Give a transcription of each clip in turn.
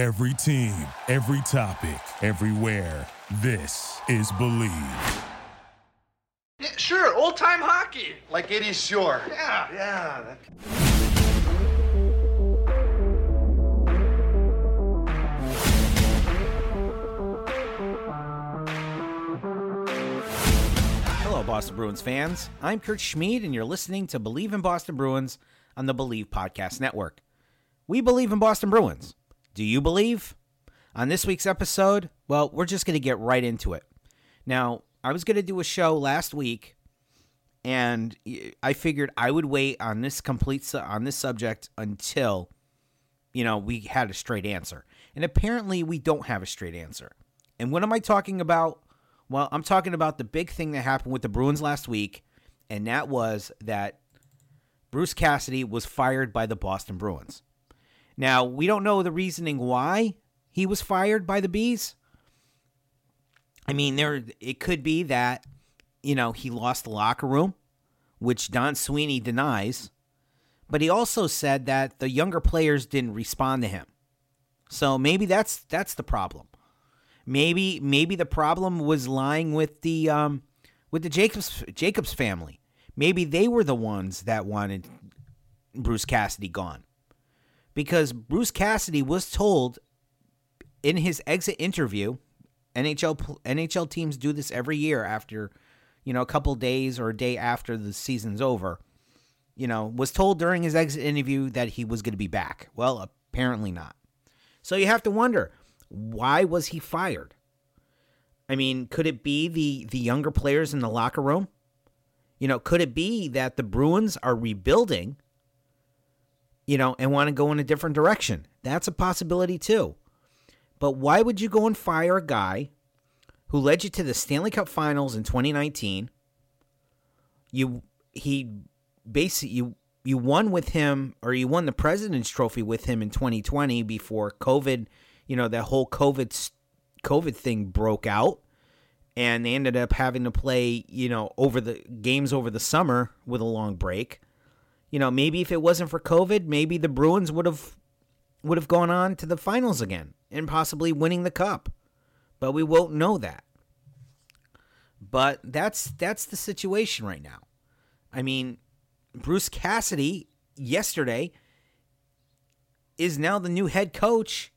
Every team, every topic, everywhere. This is Bleav. Yeah, sure, old-time hockey. Like 80s Shore. Yeah. Hello, Boston Bruins fans. I'm Kurt Schmid, and you're listening to Bleav in Boston Bruins on the Bleav Podcast Network. We Bleav in Boston Bruins. Do you Bleav? On this week's episode, well, we're just going to get right into it. Now, I was going to do a show last week, and I figured I would wait on this subject until, we had a straight answer. And apparently, we don't have a straight answer. And what am I talking about? Well, I'm talking about the big thing that happened with the Bruins last week, and that was that Bruce Cassidy was fired by the Boston Bruins. Now, we don't know the reasoning why he was fired by the Bees. I mean, it could be that, he lost the locker room, which Don Sweeney denies. But he also said that the younger players didn't respond to him. So maybe that's the problem. Maybe the problem was lying with the Jacobs family. Maybe they were the ones that wanted Bruce Cassidy gone. Because Bruce Cassidy was told in his exit interview, NHL teams do this every year after, a couple days or a day after the season's over, was told during his exit interview that he was going to be back. Well, apparently not. So you have to wonder, why was he fired? I mean, could it be the younger players in the locker room? Could it be that the Bruins are rebuilding and want to go in a different direction? That's a possibility too. But why would you go and fire a guy who led you to the Stanley Cup Finals in 2019? You won with him, or you won the President's Trophy with him in 2020 before COVID, that whole COVID thing broke out, and they ended up having to play, over the games over the summer with a long break. Maybe if it wasn't for COVID, maybe the Bruins would have gone on to the finals again and possibly winning the cup. But we won't know that. But that's the situation right now. I mean, Bruce Cassidy yesterday is now the new head coach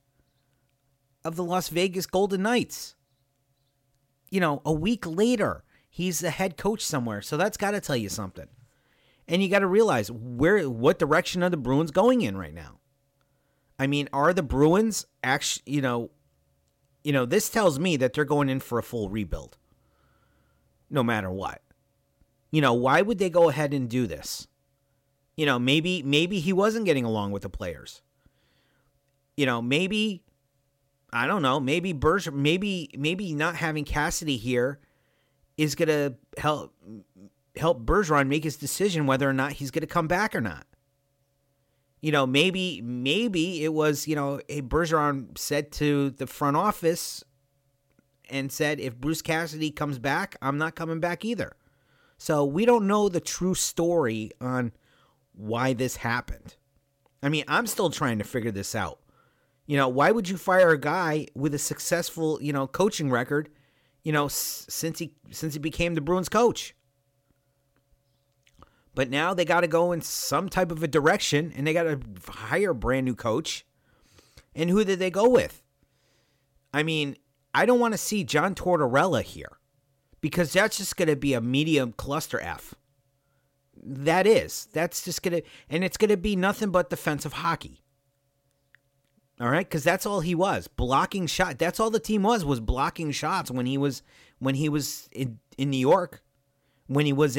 of the Las Vegas Golden Knights. A week later, he's the head coach somewhere. So that's got to tell you something. And you got to realize what direction are the Bruins going in right now? I mean, are the Bruins actually, this tells me that they're going in for a full rebuild, no matter what. Why would they go ahead and do this? Maybe he wasn't getting along with the players. Maybe, I don't know, maybe Bergeron, maybe not having Cassidy here is going to help Bergeron make his decision whether or not he's going to come back or not. Maybe it was, Bergeron said to the front office and said, if Bruce Cassidy comes back, I'm not coming back either. So we don't know the true story on why this happened. I mean, I'm still trying to figure this out. Why would you fire a guy with a successful, coaching record, since he became the Bruins coach? But now they got to go in some type of a direction, and they got to hire a brand new coach. And who did they go with? I mean, I don't want to see John Tortorella here, because that's just going to be a medium cluster F. That is. That's just going to, and it's going to be nothing but defensive hockey. All right, because that's all he was, blocking shots. That's all the team was blocking shots when he was in New York, when he was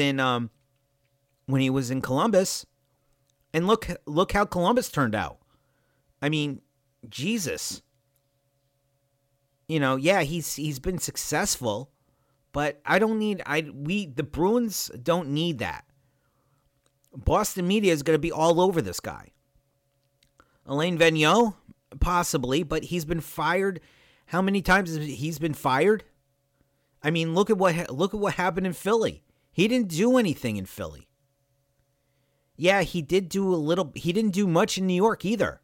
in Columbus, and look how Columbus turned out. I mean, Jesus. He's been successful, but the Bruins don't need that. Boston media is going to be all over this guy. Alain Vigneault, possibly, but he's been fired. How many times has he been fired? I mean, look at what happened in Philly. He didn't do anything in Philly. Yeah, he didn't do much in New York either.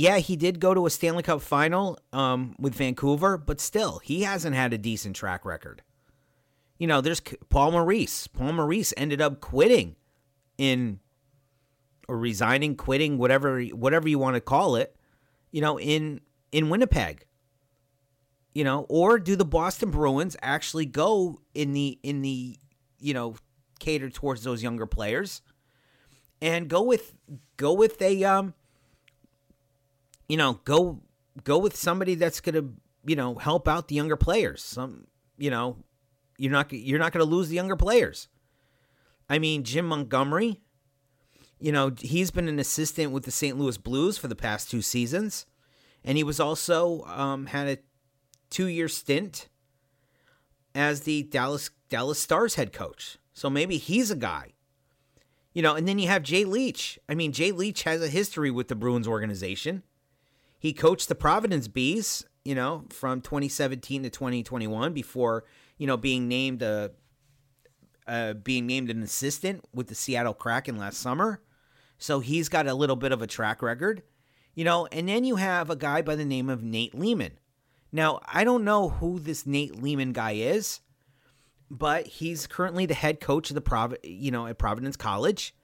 Yeah, he did go to a Stanley Cup final with Vancouver, but still, he hasn't had a decent track record. You know, there's Paul Maurice. Paul Maurice ended up quitting resigning, whatever you want to call it, you know, in Winnipeg. You know, or do the Boston Bruins actually go in the you know, cater towards those younger players and go with somebody that's going to, you know, help out the younger players. You're not going to lose the younger players. I mean, Jim Montgomery, you know, he's been an assistant with the St. Louis Blues for the past two seasons, and he was also had a 2-year stint as the Dallas Stars head coach. So maybe he's a guy, you know. And then you have Jay Leach. I mean, Jay Leach has a history with the Bruins organization. He coached the Providence Bees, you know, from 2017 to 2021 before, you know, being named an assistant with the Seattle Kraken last summer. So he's got a little bit of a track record, you know. And then you have a guy by the name of Nate Leaman. Now, I don't know who this Nate Leaman guy is, but he's currently the head coach of the at Providence College.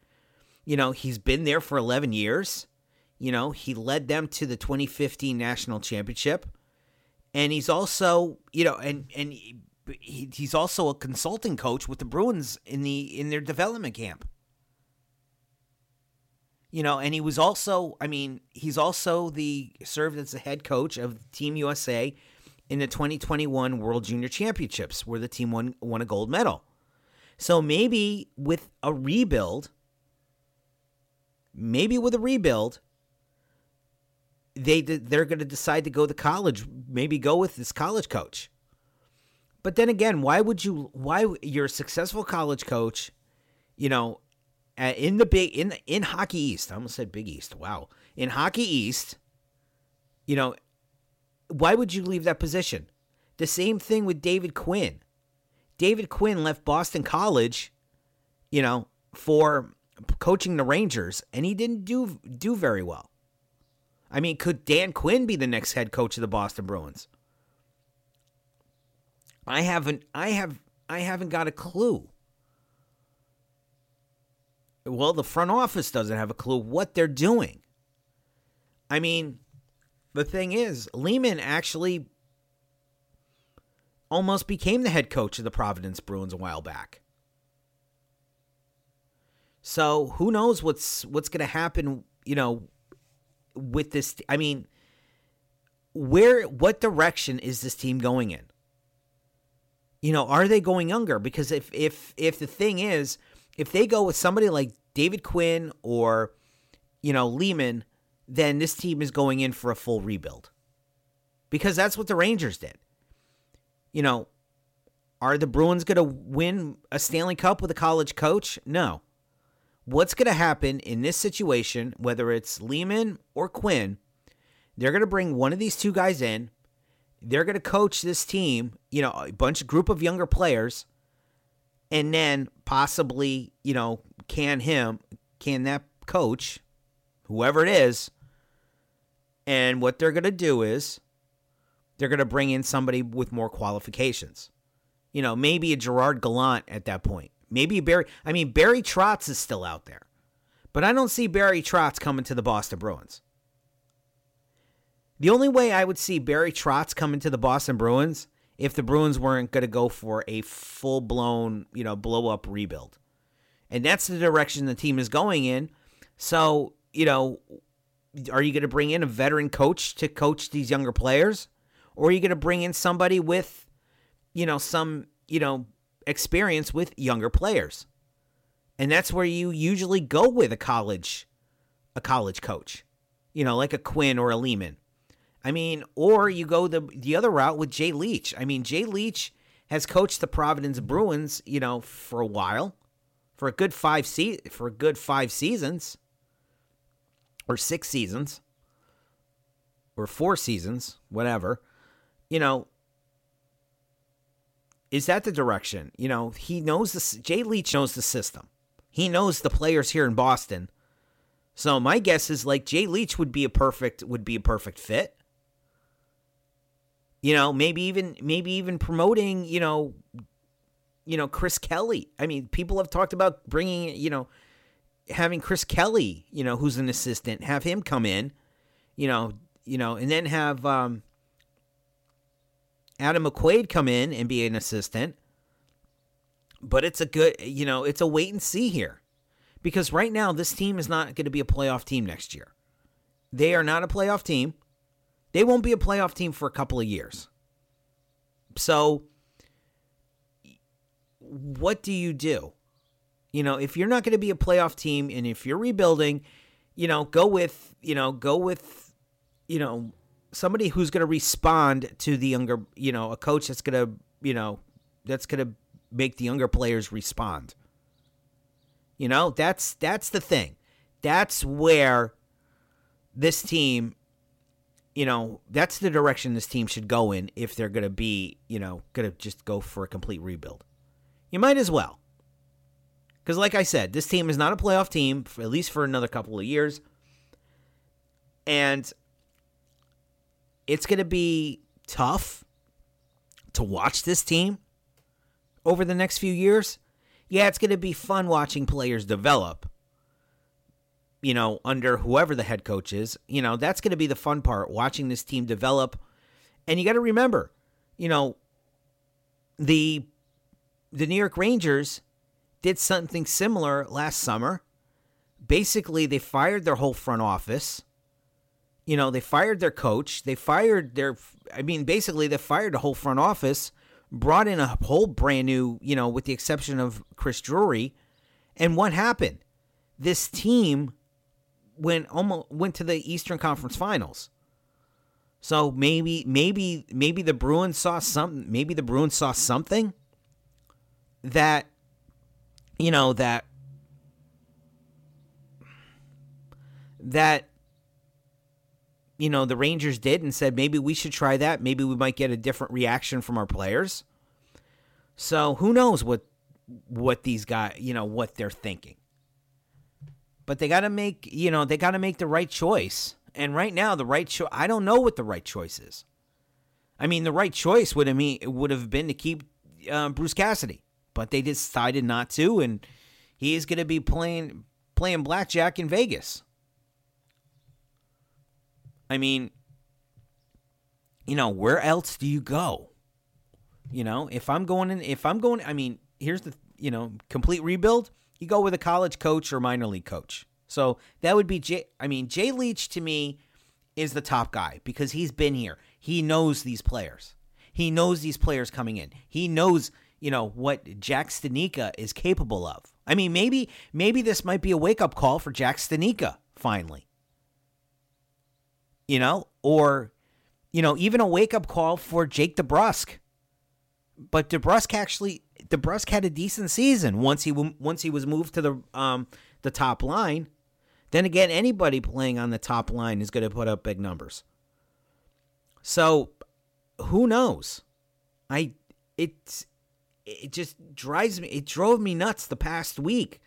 You know, he's been there for 11 years. You know, he led them to the 2015 National Championship. And he's also, you know, he's also a consulting coach with the Bruins in their development camp. You know, and he was also, I mean, he's also served as the head coach of Team USA in the 2021 World Junior Championships, where the team won a gold medal. So maybe with a rebuild, they're going to decide to go to college, maybe go with this college coach. But then again, why you're a successful college coach, you know, in Hockey East. I almost said Big East. Wow. In Hockey East, you know, why would you leave that position? The same thing with David Quinn. David Quinn left Boston College, you know, for coaching the Rangers, and he didn't do very well. I mean, could Dan Quinn be the next head coach of the Boston Bruins? I haven't got a clue. Well, the front office doesn't have a clue what they're doing. I mean, the thing is, Leaman actually almost became the head coach of the Providence Bruins a while back. So who knows what's going to happen, you know, with this. I mean, what direction is this team going in? You know, are they going younger? Because if the thing is, if they go with somebody like David Quinn or, you know, Leaman, then this team is going in for a full rebuild. Because that's what the Rangers did. You know, are the Bruins going to win a Stanley Cup with a college coach? No. What's going to happen in this situation, whether it's Leaman or Quinn, they're going to bring one of these two guys in. They're going to coach this team, you know, a group of younger players, and then possibly, you know, that coach, whoever it is. And what they're going to do is they're going to bring in somebody with more qualifications. You know, maybe a Gerard Gallant at that point. Maybe Barry Trotz is still out there. But I don't see Barry Trotz coming to the Boston Bruins. The only way I would see Barry Trotz coming to the Boston Bruins if the Bruins weren't going to go for a full-blown, you know, blow-up rebuild. And that's the direction the team is going in. So, you know, are you going to bring in a veteran coach to coach these younger players? Or are you going to bring in somebody with, you know, some, you know, experience with younger players? And that's where you usually go with a college coach, you know, like a Quinn or a Leaman. I mean, or you go the other route with Jay Leach. I mean, Jay Leach has coached the Providence Bruins, you know, for a while, for a good five seasons, or 6 seasons, or 4 seasons, whatever. You know, is that the direction? You know, Jay Leach knows the system. He knows the players here in Boston. So my guess is like Jay Leach would be a perfect fit. You know, maybe even promoting, you know, Chris Kelly. I mean, people have talked about bringing, you know, having Chris Kelly, you know, who's an assistant, have him come in, you know, and then have Adam McQuaid come in and be an assistant. But it's a good, you know, it's a wait and see here. Because right now, this team is not going to be a playoff team next year. They are not a playoff team. They won't be a playoff team for a couple of years. So, what do you do? You know, if you're not going to be a playoff team and if you're rebuilding, you know, go with somebody who's going to respond to the younger, you know, a coach that's going to, you know, that's going to make the younger players respond. You know, that's the thing. That's where this team, you know, that's the direction this team should go in if they're going to be, you know, going to just go for a complete rebuild. You might as well. Because like I said, this team is not a playoff team, at least for another couple of years. And it's going to be tough to watch this team over the next few years. Yeah, it's going to be fun watching players develop, you know, under whoever the head coach is. You know, that's going to be the fun part, watching this team develop. And you got to remember, you know, the New York Rangers did something similar last summer. Basically, they fired their whole front office. You know, they fired their coach. They fired they fired the whole front office, brought in a whole brand new, you know, with the exception of Chris Drury. And what happened? This team went to the Eastern Conference Finals. So maybe the Bruins saw something. Maybe the Bruins saw something that, you know, that you know, the Rangers did and said, maybe we should try that. Maybe we might get a different reaction from our players. So who knows what these guys, you know, what they're thinking. But they got to make, you know, they got to make the right choice. And right now, the right choice, I don't know what the right choice is. I mean, the right choice would have been to keep Bruce Cassidy, but they decided not to, and he is going to be playing blackjack in Vegas. I mean, you know, where else do you go? You know, if I'm going, here's the, you know, complete rebuild, you go with a college coach or minor league coach. So that would be Jay Leach to me is the top guy because he's been here. He knows these players. He knows these players coming in. He knows, you know, what Jack Stanica is capable of. I mean, maybe this might be a wake-up call for Jack Stanica finally. You know, or, you know, even a wake-up call for Jake DeBrusk. But DeBrusk had a decent season once he was moved to the top line. Then again, anybody playing on the top line is going to put up big numbers. So, who knows? It just drove me nuts the past week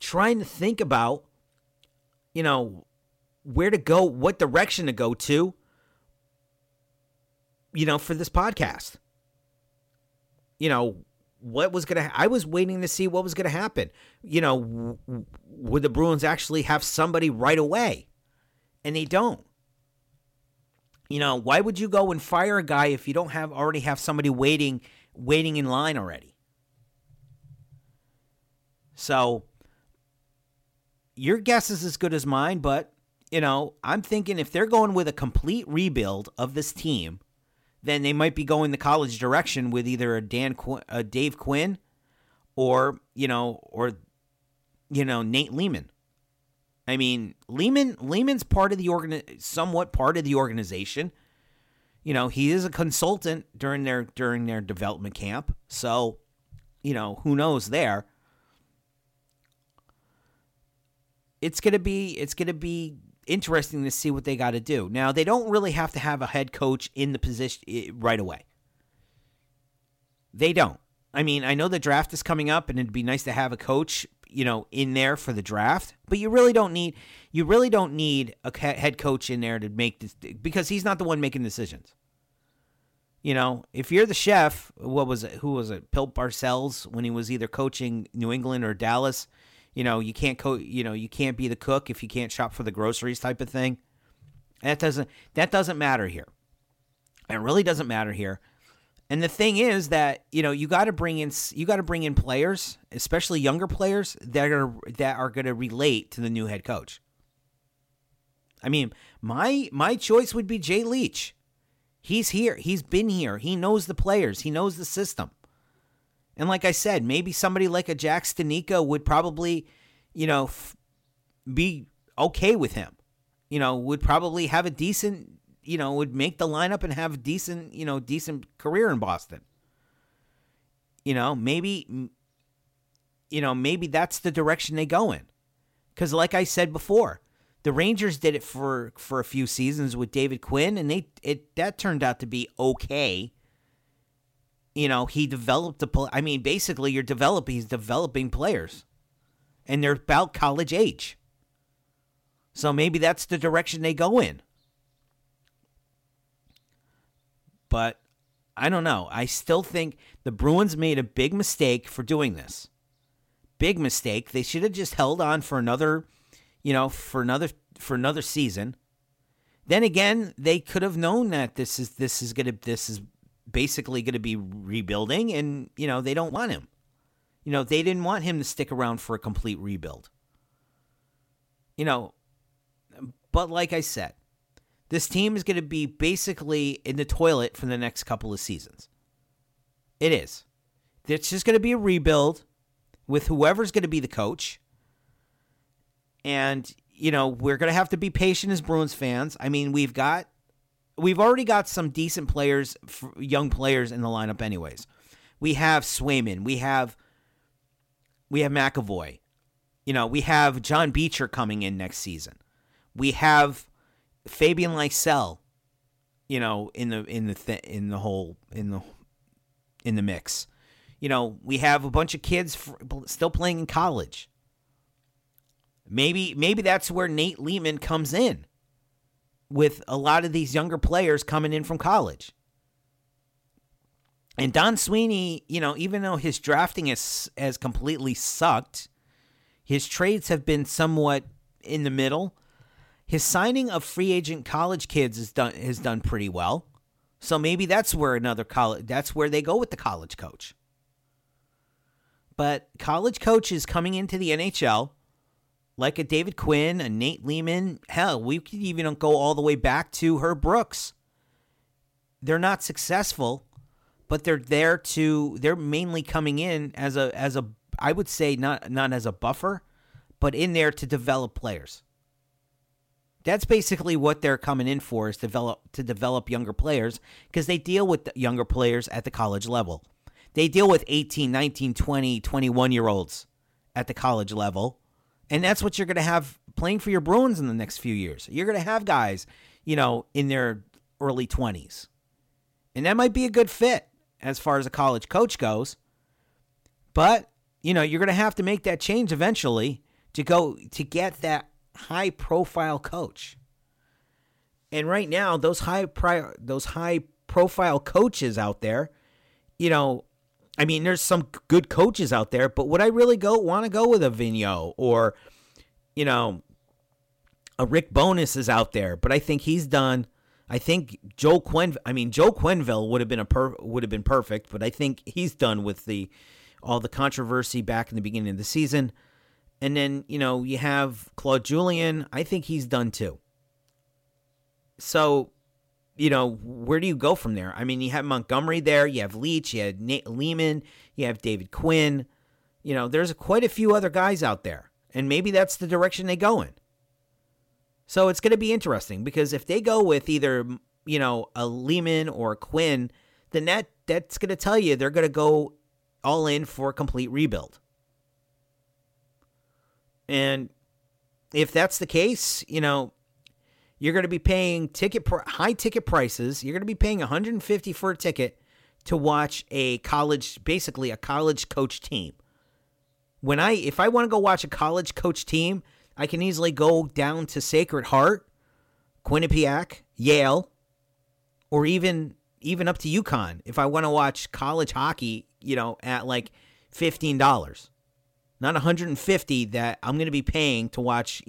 trying to think about, you know, where to go, what direction to go to, you know, for this podcast. You know, I was waiting to see what was going to happen. You know, would the Bruins actually have somebody right away? And they don't. You know, why would you go and fire a guy if you don't already have somebody waiting in line already? So, your guess is as good as mine, but you know, I'm thinking if they're going with a complete rebuild of this team, then they might be going the college direction with either a Dave Quinn or Nate Leaman. I mean, Lehman's somewhat part of the organization. You know, he is a consultant during their development camp. So, you know, who knows there? It's going to be interesting to see what they got to do. Now, they don't really have to have a head coach in the position right away. They don't. I mean, I know the draft is coming up, and it'd be nice to have a coach, you know, in there for the draft, but you really don't need a head coach in there to make this, because he's not the one making decisions. You know, if you're the chef, who was it? Bill Parcells, when he was either coaching New England or Dallas, you know, you can't be the cook if you can't shop for the groceries type of thing. That doesn't matter here. It really doesn't matter here. And the thing is that, you know, you got to bring in players, especially younger players that are going to relate to the new head coach. I mean, my choice would be Jay Leach. He's here. He's been here. He knows the players. He knows the system. And like I said, maybe somebody like a Jack Stanica would probably, you know, be okay with him. You know, would probably have a decent, you know, would make the lineup and have decent, you know, decent career in Boston. You know, maybe that's the direction they go in. Because like I said before, the Rangers did it for a few seasons with David Quinn, and that turned out to be okay. You know, he's developing players, and they're about college age. So maybe that's the direction they go in. But I don't know. I still think the Bruins made a big mistake for doing this. Big mistake. They should have just held on for another, you know, for another season. Then again, they could have known that this is basically going to be rebuilding, and, you know, they don't want him. You know, they didn't want him to stick around for a complete rebuild. You know, but like I said, this team is going to be basically in the toilet for the next couple of seasons. It is. It's just going to be a rebuild with whoever's going to be the coach. And, you know, we're going to have to be patient as Bruins fans. I mean, we've already got some decent players, young players in the lineup anyways. We have Swayman. We have McAvoy. You know, we have John Beecher coming in next season. We have Fabian Lysell, you know, in the mix. You know, we have a bunch of kids still playing in college. Maybe that's where Nate Leaman comes in, with a lot of these younger players coming in from college. And Don Sweeney, you know, even though his drafting has completely sucked, his trades have been somewhat in the middle. His signing of free agent college kids has done pretty well. So maybe that's where they go with the college coach. But college coaches coming into the NHL, like a David Quinn, a Nate Leaman, hell, we could even go all the way back to Herb Brooks. They're not successful, but they're mainly coming in as a I would say not as a buffer, but in there to develop players. That's basically what they're coming in for, is to develop younger players, because they deal with the younger players at the college level. They deal with 18, 19, 20, 21-year-olds at the college level, and that's what you're going to have playing for your Bruins in the next few years. You're going to have guys, you know, in their early 20s, and that might be a good fit as far as a college coach goes, but, you know, you're going to have to make that change eventually to get that high-profile coach. And right now, those high-profile coaches out there, you know, I mean, there's some good coaches out there, but would I really want to go with a Vigneault, or, you know, a Rick Bowness is out there, but I think he's done. I think Joe Quenneville would have been perfect, but I think he's done with all the controversy back in the beginning of the season. And then, you know, you have Claude Julien. I think he's done too. So, you know, where do you go from there? I mean, you have Montgomery there. You have Leach. You had Nate Leaman. You have David Quinn. You know, there's quite a few other guys out there. And maybe that's the direction they go in. So it's going to be interesting, because if they go with either, you know, a Leaman or a Quinn, then that's going to tell you they're going to go all in for a complete rebuild. And if that's the case, you know, you're going to be paying high ticket prices. You're going to be paying $150 for a ticket to watch a college coach team. If I want to go watch a college coach team, I can easily go down to Sacred Heart, Quinnipiac, Yale, or even up to UConn if I want to watch college hockey, at like $15. Not $150 that I'm going to be paying to watch,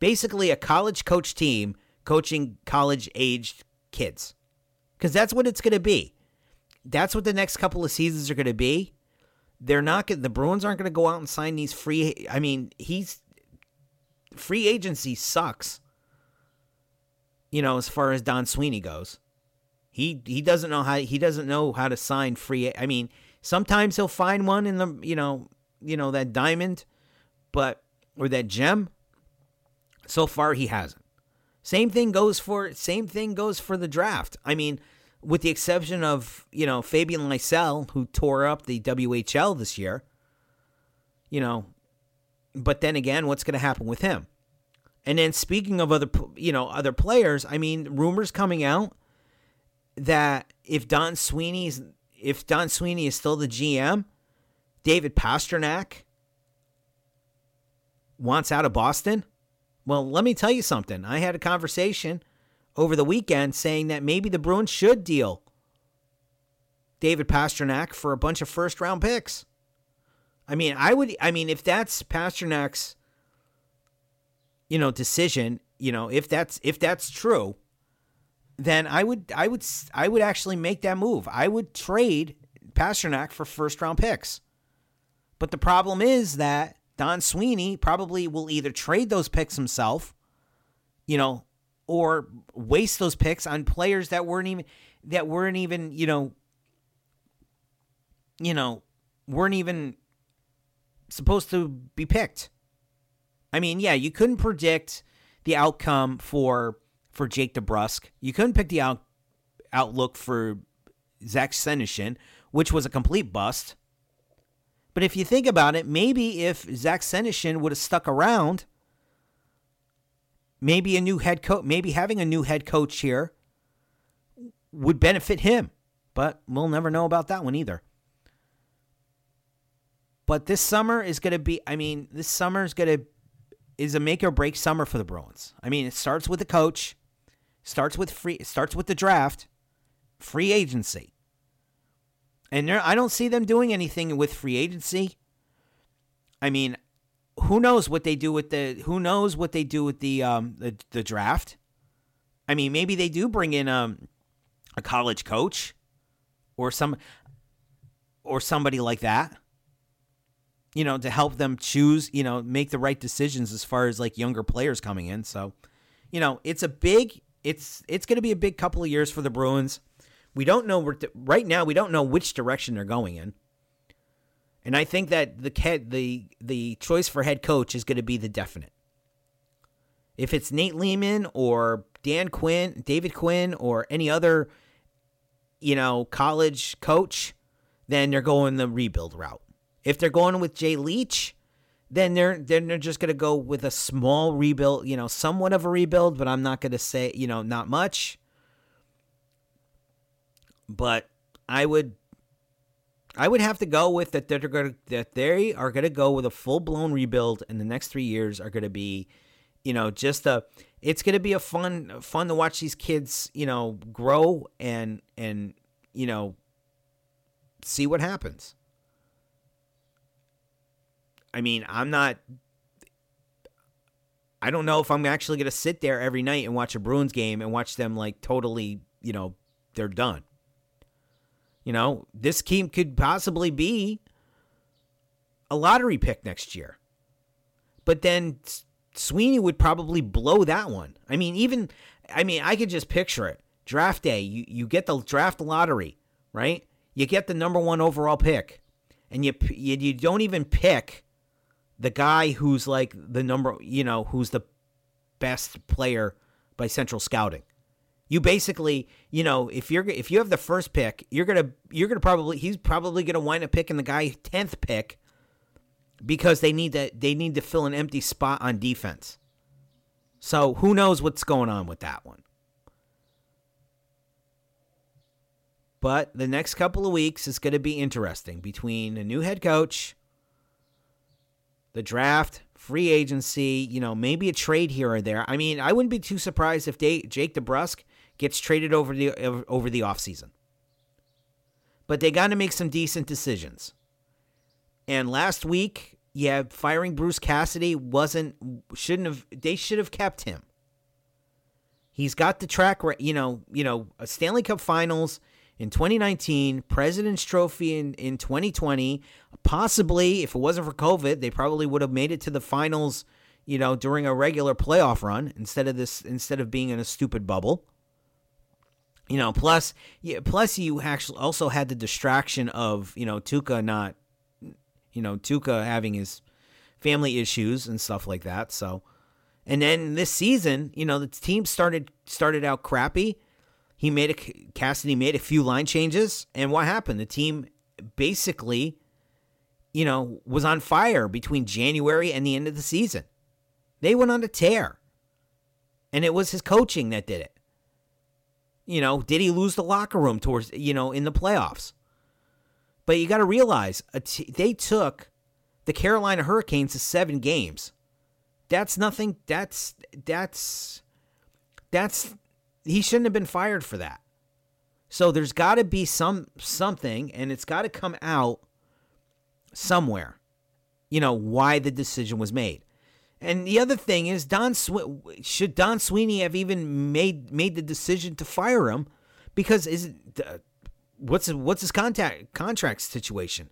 basically a college coach team coaching college-aged kids. Because that's what it's going to be. That's what the next couple of seasons are going to be. The Bruins aren't going to go out and sign these free agency sucks. As far as Don Sweeney goes, he doesn't know how to sign free. Sometimes he'll find one in the, that diamond, or that gem. So far he hasn't. Same thing goes for the draft. With the exception of, Fabian Lysell, who tore up the WHL this year, but then again, what's going to happen with him? And then speaking of other players, rumors coming out that if Don Sweeney is still the GM, David Pastrnak wants out of Boston. Well, let me tell you something. I had a conversation over the weekend saying that maybe the Bruins should deal David Pastrnak for a bunch of first-round picks. If that's Pasternak's, decision, if that's true, then I would actually make that move. I would trade Pastrnak for first-round picks. But the problem is that Don Sweeney probably will either trade those picks himself, or waste those picks on players that weren't even supposed to be picked. You couldn't predict the outcome for Jake DeBrusk. You couldn't pick the outlook for Zach Senyshyn, which was a complete bust. But if you think about it, maybe if Zach Senyshyn would have stuck around, maybe having a new head coach here would benefit him, but we'll never know about that one either. But this summer is going to be, is a make or break summer for the Bruins. It starts with the coach, starts with the draft, free agency. And I don't see them doing anything with free agency. Who knows what they do with the draft? Maybe they do bring in a college coach or somebody like that. To help them choose, make the right decisions as far as like younger players coming in. So, it's going to be a big couple of years for the Bruins. We don't know right now. We don't know which direction they're going in. And I think that the choice for head coach is going to be the definite. If it's Nate Leaman or David Quinn, or any other, college coach, then they're going the rebuild route. If they're going with Jay Leach, then they're just going to go with a small rebuild, somewhat of a rebuild, but I'm not going to say, not much. But I would have to go with that. They are going to go with a full blown rebuild, and the next 3 years are going to be, it's going to be a fun to watch these kids, grow and see what happens. I don't know if I'm actually going to sit there every night and watch a Bruins game and watch them like totally, they're done. This team could possibly be a lottery pick next year. But then Sweeney would probably blow that one. I could just picture it. Draft day, you get the draft lottery, right? You get the number 1 overall pick, and you don't even pick the guy who's like the number, who's the best player by central scouting. You basically, if you have the first pick, he's probably gonna wind up picking the guy 10th pick because they need to fill an empty spot on defense. So who knows what's going on with that one? But the next couple of weeks is going to be interesting between a new head coach, the draft, free agency, you know, maybe a trade here or there. I mean, I wouldn't be too surprised if Jake DeBrusk gets traded over the offseason. But they got to make some decent decisions. And last week, yeah, firing Bruce Cassidy they should have kept him. He's got the track, a Stanley Cup Finals in 2019, President's Trophy in 2020. Possibly, if it wasn't for COVID, they probably would have made it to the finals, you know, during a regular playoff run instead of being in a stupid bubble. You know, plus you actually also had the distraction of, you know, Tuukka having his family issues and stuff like that. So, and then this season, you know, the team started out crappy. Cassidy made a few line changes, and what happened? The team basically, you know, was on fire between January and the end of the season. They went on a tear, and it was his coaching that did it. You know, did he lose the locker room towards, you know, in the playoffs? But you got to realize they took the Carolina Hurricanes to 7 games. That's nothing. That's he shouldn't have been fired for that. So there's got to be something, and it's got to come out somewhere, you know, why the decision was made. And the other thing is, should Don Sweeney have even made the decision to fire him? Because what's his contract situation?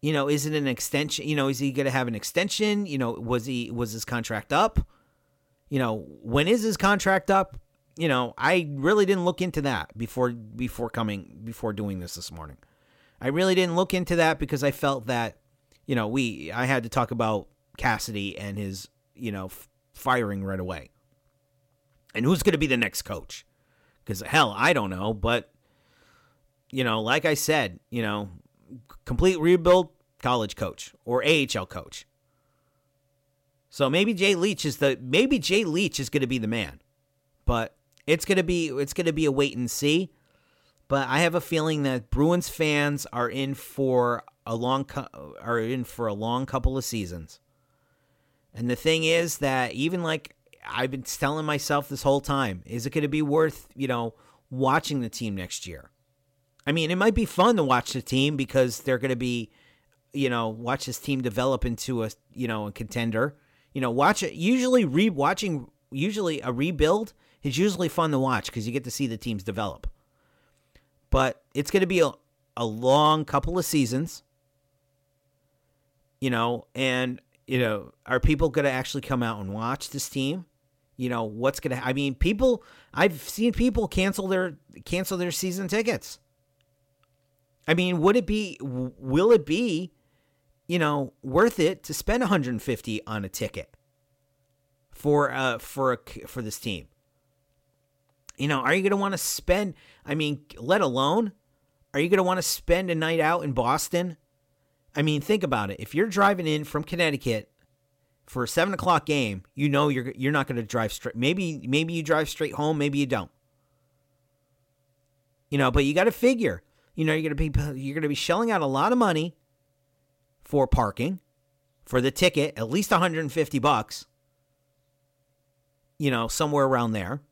You know, is it an extension? You know, is he going to have an extension? You know, was his contract up? You know, when is his contract up? You know, I really didn't look into that before doing this morning. I really didn't look into that because I felt that, you know, I had to talk about Cassidy and his, you know, firing right away. And who's going to be the next coach? Because, hell, I don't know. But, you know, like I said, you know, complete rebuild, college coach or AHL coach. So maybe Jay Leach is going to be the man, but it's going to be a wait and see. But I have a feeling that Bruins fans are in for a long couple of seasons. And the thing is that even like I've been telling myself this whole time, is it going to be worth, you know, watching the team next year? I mean, it might be fun to watch the team because they're going to be, you know, watch this team develop into a, you know, a contender. You know, watch it. Usually a rebuild is usually fun to watch because you get to see the teams develop. But it's going to be a long couple of seasons, you know, and, you know, are people going to actually come out and watch this team? You know, what's going to, I mean, I've seen people cancel their season tickets. I mean, will it be, you know, worth it to spend $150 on a ticket for this team? You know, are you going to want to spend, I mean, let alone, are you going to want to spend a night out in Boston? I mean, think about it. If you're driving in from Connecticut for a 7:00 game, you know, you're not going to drive straight. Maybe you drive straight home. Maybe you don't, you know, but you got to figure, you know, you're going to be shelling out a lot of money for parking, for the ticket, at least $150, you know, somewhere around there,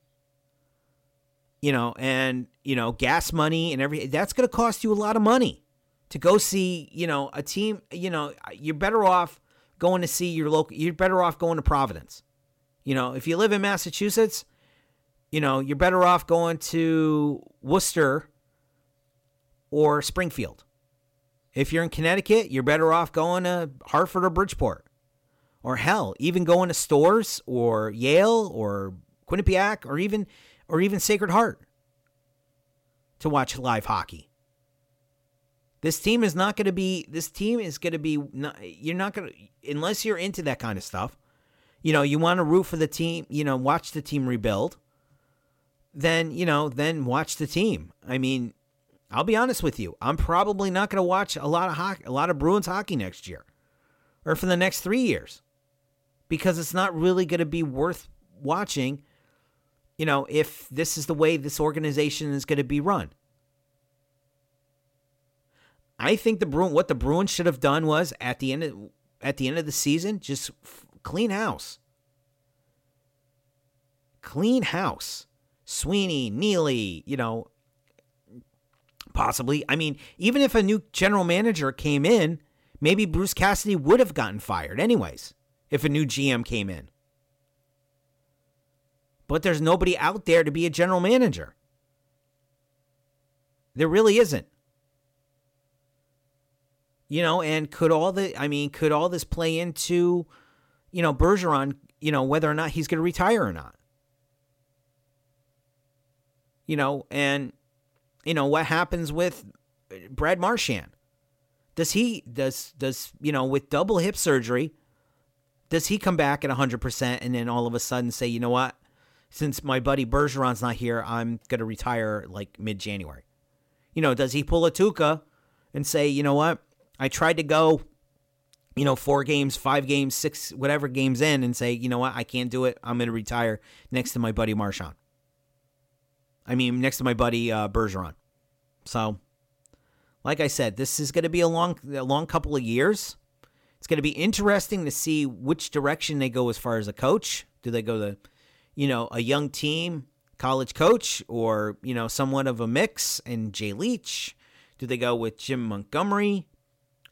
you know, and, you know, gas money and everything. That's going to cost you a lot of money to go see, you know, a team. You know, you're better off going to Providence. You know, if you live in Massachusetts, you know, you're better off going to Worcester or Springfield. If you're in Connecticut, you're better off going to Hartford or Bridgeport. Or hell, even going to Stores or Yale or Quinnipiac or even Sacred Heart to watch live hockey. Unless you're into that kind of stuff, you know, you want to root for the team, you know, watch the team rebuild, then watch the team. I mean, I'll be honest with you. I'm probably not going to watch a lot of Bruins hockey next year or for the next 3 years because it's not really going to be worth watching, you know, if this is the way this organization is going to be run. I think what the Bruins should have done was at the end of the season, just clean house. Clean house. Sweeney, Neely, you know, possibly. I mean, even if a new general manager came in, maybe Bruce Cassidy would have gotten fired anyways if a new GM came in. But there's nobody out there to be a general manager. There really isn't. You know, and could all this play into, you know, Bergeron, you know, whether or not he's going to retire or not? You know, and, you know, what happens with Brad Marchand? Does he, you know, with double hip surgery, does he come back at 100% and then all of a sudden say, you know what, since my buddy Bergeron's not here, I'm going to retire like mid-January? You know, does he pull a Tuca and say, you know what, I tried to go, you know, 4 games, 5 games, 6, whatever games in and say, you know what, I can't do it. I'm going to retire next to my buddy Marchand. I mean, next to my buddy Bergeron. So, like I said, this is going to be a long couple of years. It's going to be interesting to see which direction they go as far as a coach. Do they go to, you know, a young team, college coach, or, you know, somewhat of a mix and Jay Leach? Do they go with Jim Montgomery?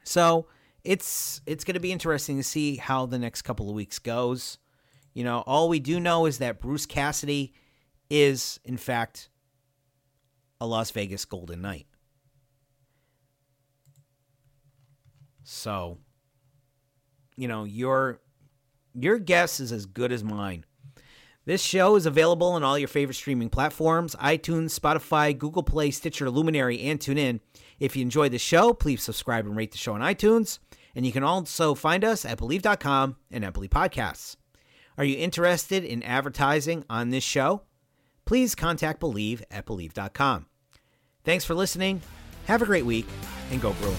So, it's going to be interesting to see how the next couple of weeks goes. You know, all we do know is that Bruce Cassidy is, in fact, a Las Vegas Golden Knight. So, you know, your guess is as good as mine. This show is available on all your favorite streaming platforms, iTunes, Spotify, Google Play, Stitcher, Luminary, and TuneIn. If you enjoy the show, please subscribe and rate the show on iTunes. And you can also find us at Bleav.com and at Bleav Podcasts. Are you interested in advertising on this show? Please contact Bleav at Bleav.com. Thanks for listening. Have a great week and go Bruins.